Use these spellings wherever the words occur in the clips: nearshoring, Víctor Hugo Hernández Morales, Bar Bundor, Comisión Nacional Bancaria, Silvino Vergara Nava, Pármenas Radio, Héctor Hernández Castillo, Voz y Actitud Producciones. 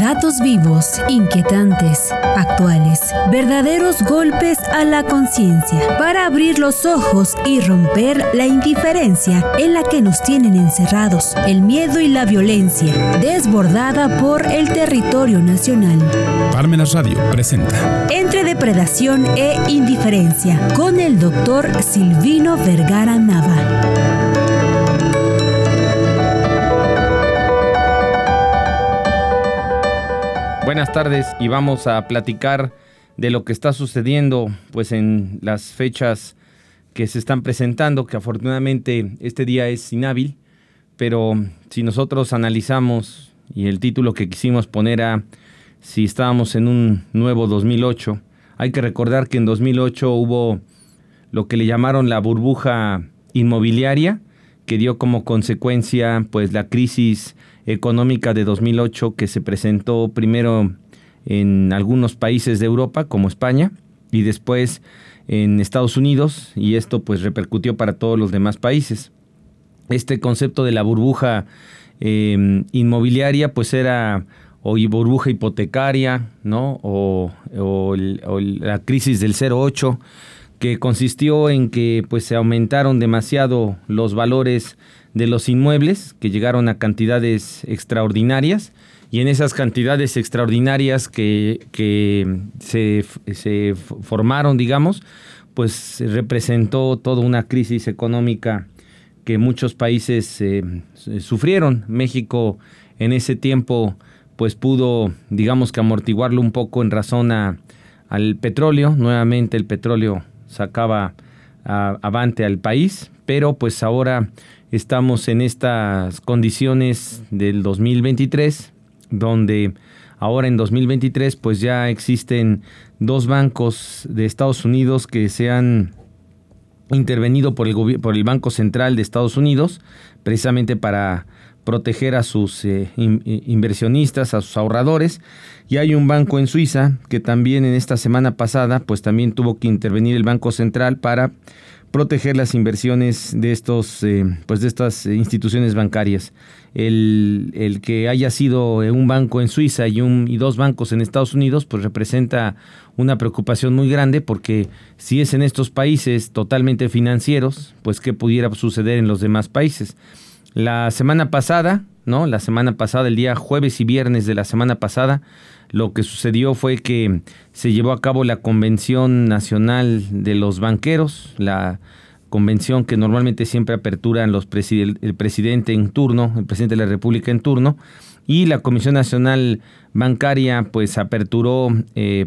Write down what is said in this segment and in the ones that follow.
Datos vivos, inquietantes, actuales, verdaderos golpes a la conciencia para abrir los ojos y romper la indiferencia en la que nos tienen encerrados, el miedo y la violencia, desbordada por el territorio nacional. Pármenas Radio presenta Entre depredación e indiferencia con el doctor Silvino Vergara Nava. Buenas tardes, y vamos a platicar de lo que está sucediendo pues en las fechas que se están presentando, que afortunadamente este día es inhábil, pero si nosotros analizamos, y el título que quisimos poner a si estábamos en un nuevo 2008, hay que recordar que en 2008 hubo lo que le llamaron la burbuja inmobiliaria, que dio como consecuencia pues la crisis económica de 2008, que se presentó primero en algunos países de Europa como España y después en Estados Unidos, y esto pues repercutió para todos los demás países. Este concepto de la burbuja inmobiliaria pues era o burbuja hipotecaria, ¿no? o la crisis del 08, que consistió en que pues se aumentaron demasiado los valores de los inmuebles, que llegaron a cantidades extraordinarias, y en esas cantidades extraordinarias que se formaron, digamos, pues representó toda una crisis económica que muchos países sufrieron. México en ese tiempo pues pudo, digamos, que amortiguarlo un poco en razón al petróleo. Nuevamente el petróleo sacaba avante al país, pero pues ahora estamos en estas condiciones del 2023, donde ahora en 2023 pues ya existen dos bancos de Estados Unidos que se han intervenido por el Banco Central de Estados Unidos, precisamente para proteger a sus inversionistas, a sus ahorradores, y hay un banco en Suiza que también en esta semana pasada pues también tuvo que intervenir el Banco Central para proteger las inversiones de estas instituciones bancarias. El que haya sido un banco en Suiza y dos bancos en Estados Unidos pues representa una preocupación muy grande, porque si es en estos países totalmente financieros, pues qué pudiera suceder en los demás países. La semana pasada, el día jueves y viernes de la semana pasada, lo que sucedió fue que se llevó a cabo la Convención Nacional de los Banqueros, la convención que normalmente siempre aperturan el presidente en turno, el presidente de la República en turno, y la Comisión Nacional Bancaria pues aperturó,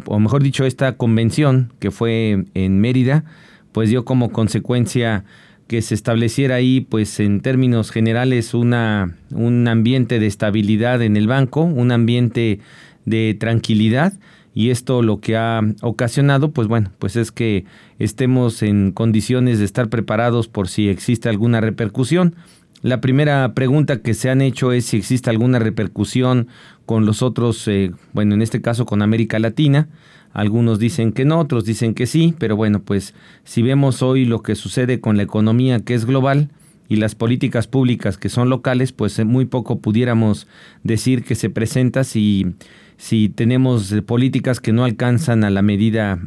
o mejor dicho, esta convención que fue en Mérida, pues dio como consecuencia que se estableciera ahí, pues en términos generales, un ambiente de estabilidad en el banco, un ambiente de tranquilidad, y esto lo que ha ocasionado, pues es que estemos en condiciones de estar preparados por si existe alguna repercusión. La primera pregunta que se han hecho es si existe alguna repercusión con los otros, en este caso con América Latina. Algunos dicen que no, otros dicen que sí, pero pues si vemos hoy lo que sucede con la economía, que es global, y las políticas públicas que son locales, pues muy poco pudiéramos decir que se presenta si tenemos políticas que no alcanzan a la medida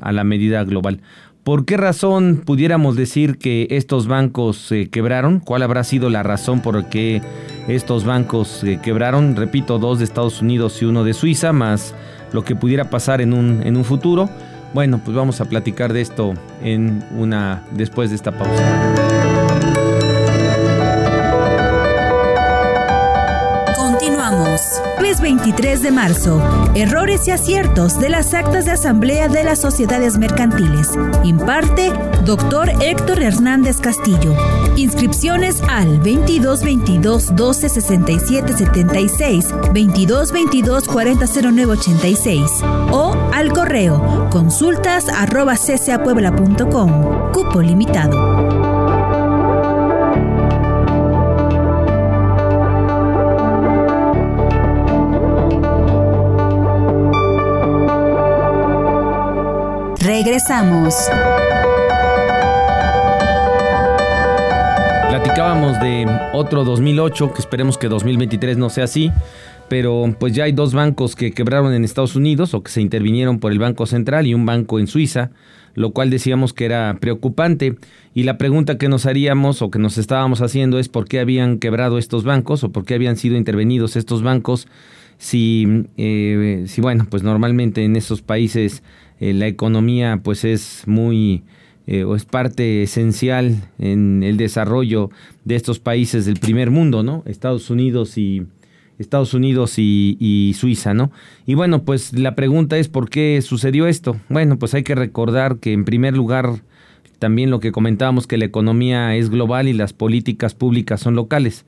global. ¿Por qué razón pudiéramos decir que estos bancos se quebraron? ¿Cuál habrá sido la razón por qué estos bancos se quebraron? Repito, dos de Estados Unidos y uno de Suiza, más lo que pudiera pasar en un futuro. Pues vamos a platicar de esto después de esta pausa. Continuamos. 23 de marzo. Errores y aciertos de las actas de asamblea de las sociedades mercantiles. Imparte Dr. Héctor Hernández Castillo. Inscripciones al 2222 126776, 2222 400986, o al correo consultas@ccapuebla.com. Cupo limitado. Regresamos. Platicábamos de otro 2008, que esperemos que 2023 no sea así, pero pues ya hay dos bancos que quebraron en Estados Unidos o que se intervinieron por el Banco Central y un banco en Suiza, lo cual decíamos que era preocupante. Y la pregunta que nos haríamos o que nos estábamos haciendo es por qué habían quebrado estos bancos o por qué habían sido intervenidos estos bancos si bueno, pues normalmente en esos países la economía pues es muy... o es parte esencial en el desarrollo de estos países del primer mundo, ¿no? Estados Unidos y Suiza, ¿no? Y bueno, pues la pregunta es ¿por qué sucedió esto? Bueno, pues hay que recordar que en primer lugar también lo que comentábamos que la economía es global y las políticas públicas son locales.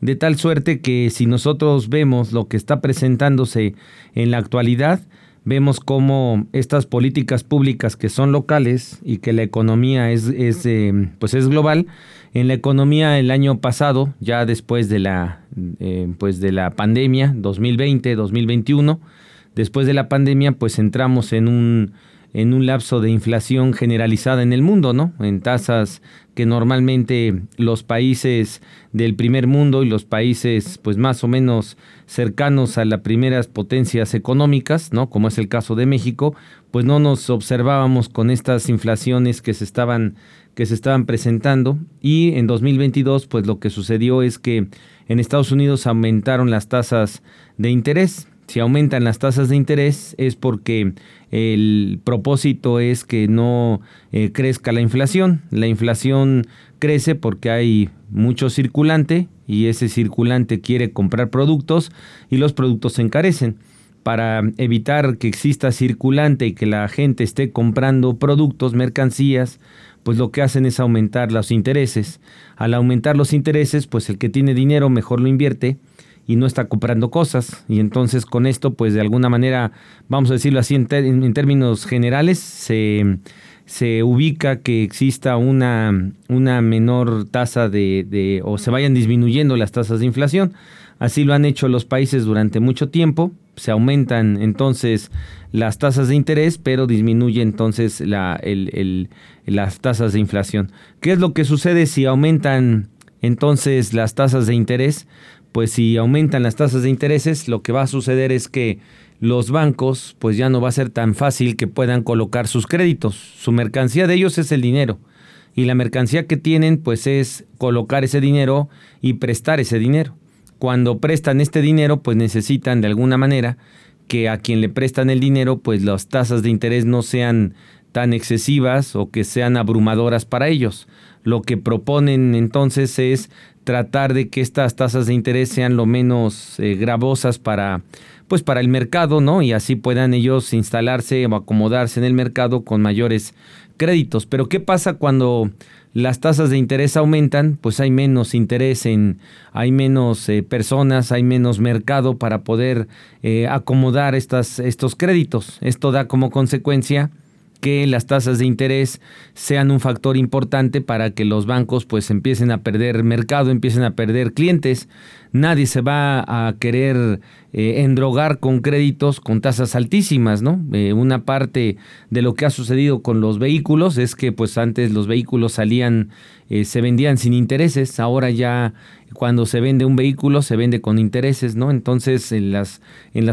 De tal suerte que si nosotros vemos lo que está presentándose en la actualidad, vemos cómo estas políticas públicas que son locales y que la economía es global. En la economía el año pasado, ya después de la pandemia 2020-2021, después de la pandemia pues entramos en un lapso de inflación generalizada en el mundo, ¿no? En tasas que normalmente los países del primer mundo y los países pues más o menos cercanos a las primeras potencias económicas, ¿no? Como es el caso de México, pues no nos observábamos con estas inflaciones que se estaban presentando. Y en 2022 pues lo que sucedió es que en Estados Unidos aumentaron las tasas de interés. Si aumentan las tasas de interés es porque el propósito es que no crezca la inflación. La inflación crece porque hay mucho circulante y ese circulante quiere comprar productos y los productos se encarecen. Para evitar que exista circulante y que la gente esté comprando productos, mercancías, pues lo que hacen es aumentar los intereses. Al aumentar los intereses, pues el que tiene dinero mejor lo invierte y no está comprando cosas, y entonces con esto pues de alguna manera, vamos a decirlo así en términos generales, se ubica que exista una menor tasa o se vayan disminuyendo las tasas de inflación. Así lo han hecho los países durante mucho tiempo, se aumentan entonces las tasas de interés, pero disminuye entonces las tasas de inflación. ¿Qué es lo que sucede si aumentan entonces las tasas de interés? Pues si aumentan las tasas de intereses, lo que va a suceder es que los bancos, pues ya no va a ser tan fácil que puedan colocar sus créditos. Su mercancía de ellos es el dinero y la mercancía que tienen, pues es colocar ese dinero y prestar ese dinero. Cuando prestan este dinero, pues necesitan de alguna manera que a quien le prestan el dinero, pues las tasas de interés no sean tan excesivas o que sean abrumadoras para ellos. Lo que proponen entonces es tratar de que estas tasas de interés sean lo menos gravosas para el mercado, ¿no? Y así puedan ellos instalarse o acomodarse en el mercado con mayores créditos. Pero ¿qué pasa cuando las tasas de interés aumentan? Pues hay menos interés, hay menos personas, hay menos mercado para poder acomodar estos créditos. Esto da como consecuencia que las tasas de interés sean un factor importante para que los bancos pues empiecen a perder mercado, empiecen a perder clientes. Nadie se va a querer endrogar con créditos con tasas altísimas, ¿no? Una parte de lo que ha sucedido con los vehículos es que pues antes los vehículos se vendían sin intereses, ahora ya cuando se vende un vehículo se vende con intereses, ¿no? Entonces en las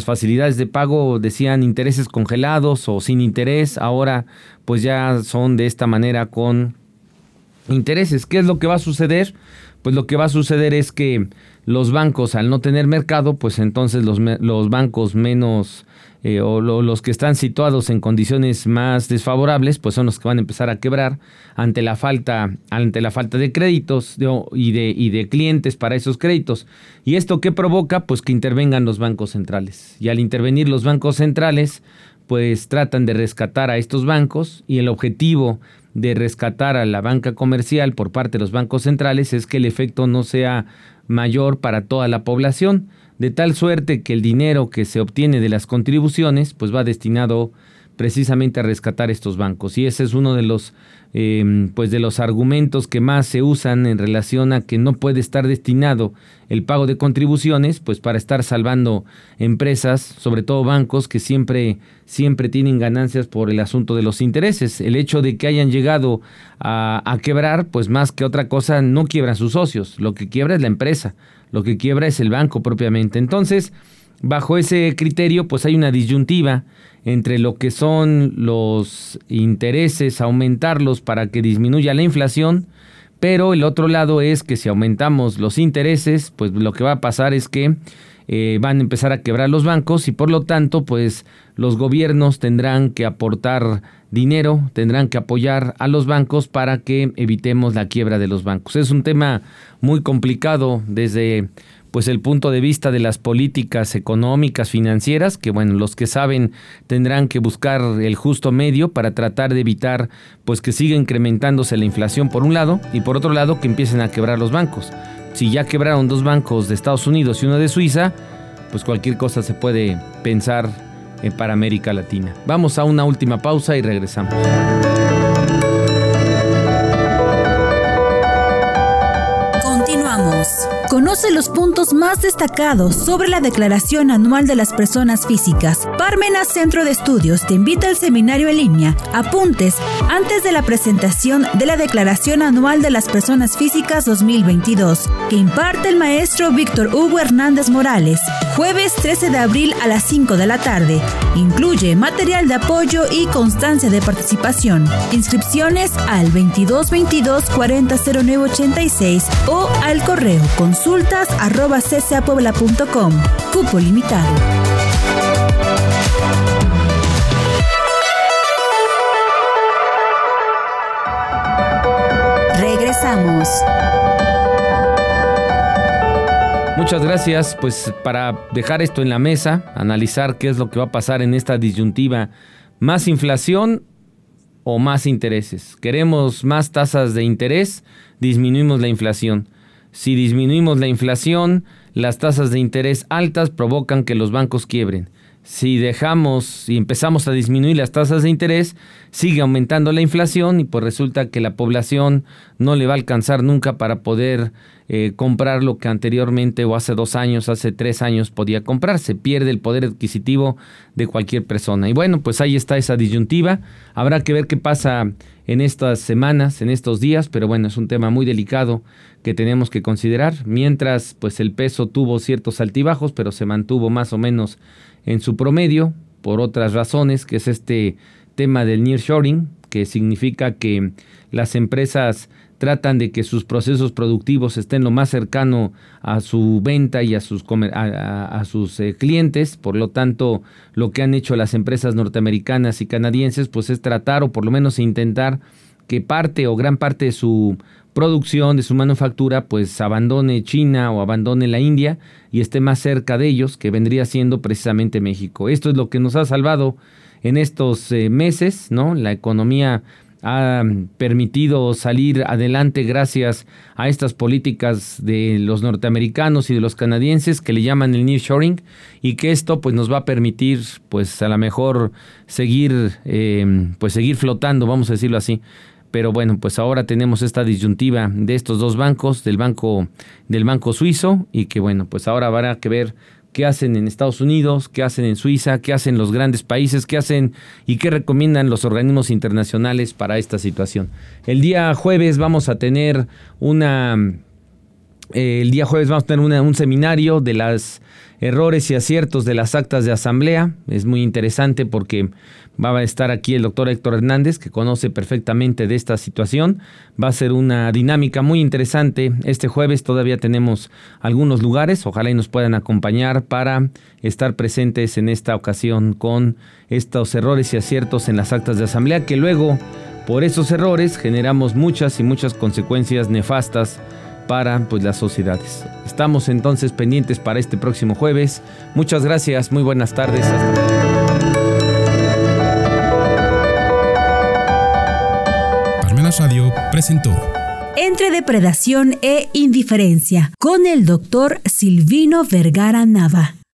facilidades de pago decían intereses congelados o sin interés, ahora pues ya son de esta manera con intereses. ¿Qué es lo que va a suceder? Pues lo que va a suceder es que los bancos al no tener mercado, pues entonces los bancos menos los que están situados en condiciones más desfavorables, pues son los que van a empezar a quebrar ante la falta de créditos y de clientes para esos créditos. ¿Y esto qué provoca? Pues que intervengan los bancos centrales. Y al intervenir los bancos centrales, pues tratan de rescatar a estos bancos, y el objetivo de rescatar a la banca comercial por parte de los bancos centrales es que el efecto no sea mayor para toda la población. De tal suerte que el dinero que se obtiene de las contribuciones pues va destinado precisamente a rescatar estos bancos, y ese es uno de los argumentos que más se usan en relación a que no puede estar destinado el pago de contribuciones pues para estar salvando empresas, sobre todo bancos que siempre tienen ganancias por el asunto de los intereses. El hecho de que hayan llegado a quebrar, pues más que otra cosa no quiebran sus socios, lo que quiebra es la empresa, lo que quiebra es el banco propiamente. Entonces Bajo ese criterio, pues hay una disyuntiva entre lo que son los intereses, aumentarlos para que disminuya la inflación, pero el otro lado es que si aumentamos los intereses, pues lo que va a pasar es que van a empezar a quebrar los bancos y por lo tanto, pues los gobiernos tendrán que aportar dinero, tendrán que apoyar a los bancos para que evitemos la quiebra de los bancos. Es un tema muy complicado desde pues el punto de vista de las políticas económicas, financieras, que bueno, los que saben tendrán que buscar el justo medio para tratar de evitar pues que siga incrementándose la inflación por un lado y por otro lado que empiecen a quebrar los bancos. Si ya quebraron dos bancos de Estados Unidos y uno de Suiza, pues cualquier cosa se puede pensar para América Latina. Vamos a una última pausa y regresamos. Conoce los puntos más destacados sobre la Declaración Anual de las Personas Físicas. Pármenas Centro de Estudios te invita al seminario en línea. Apuntes antes de la presentación de la Declaración Anual de las Personas Físicas 2022, que imparte el maestro Víctor Hugo Hernández Morales. Jueves 13 de abril a las 5 de la tarde. Incluye material de apoyo y constancia de participación. Inscripciones al 2222-400986 o al correo consultas@ccapuebla.com. Cupo limitado. Regresamos. Muchas gracias. Pues para dejar esto en la mesa, analizar qué es lo que va a pasar en esta disyuntiva. ¿Más inflación o más intereses? ¿Queremos más tasas de interés? Disminuimos la inflación. Si disminuimos la inflación, las tasas de interés altas provocan que los bancos quiebren. Si dejamos y empezamos a disminuir las tasas de interés, sigue aumentando la inflación y pues resulta que la población no le va a alcanzar nunca para poder comprar lo que anteriormente o hace 2 años, hace 3 años podía comprar. Se pierde el poder adquisitivo de cualquier persona. Y bueno, pues ahí está esa disyuntiva. Habrá que ver qué pasa en estas semanas, en estos días, pero bueno, es un tema muy delicado que tenemos que considerar. Mientras, pues el peso tuvo ciertos altibajos, pero se mantuvo más o menos en su promedio por otras razones, que es este tema del nearshoring, que significa que las empresas tratan de que sus procesos productivos estén lo más cercano a su venta y a sus clientes. Por lo tanto, lo que han hecho las empresas norteamericanas y canadienses pues es tratar o por lo menos intentar que parte o gran parte de su producción, de su manufactura, pues abandone China o abandone la India y esté más cerca de ellos, que vendría siendo precisamente México. Esto es lo que nos ha salvado en estos meses, ¿no? La economía ha permitido salir adelante gracias a estas políticas de los norteamericanos y de los canadienses que le llaman el nearshoring, y que esto pues nos va a permitir pues a lo mejor seguir flotando, vamos a decirlo así. Pero bueno, pues ahora tenemos esta disyuntiva de estos dos bancos, del banco suizo, y que bueno, pues ahora habrá que ver qué hacen en Estados Unidos, qué hacen en Suiza, qué hacen los grandes países, qué hacen y qué recomiendan los organismos internacionales para esta situación. El día jueves vamos a tener un seminario de los errores y aciertos de las actas de asamblea. Es muy interesante porque va a estar aquí el doctor Héctor Hernández, que conoce perfectamente de esta situación. Va a ser una dinámica muy interesante. Este jueves todavía tenemos algunos lugares. Ojalá y nos puedan acompañar para estar presentes en esta ocasión con estos errores y aciertos en las actas de asamblea, que luego por esos errores generamos muchas y muchas consecuencias nefastas para pues las sociedades. Estamos entonces pendientes para este próximo jueves. Muchas gracias, muy buenas tardes. Pármenas Radio presentó Entre Depredación e Indiferencia con el doctor Silvino Vergara Nava.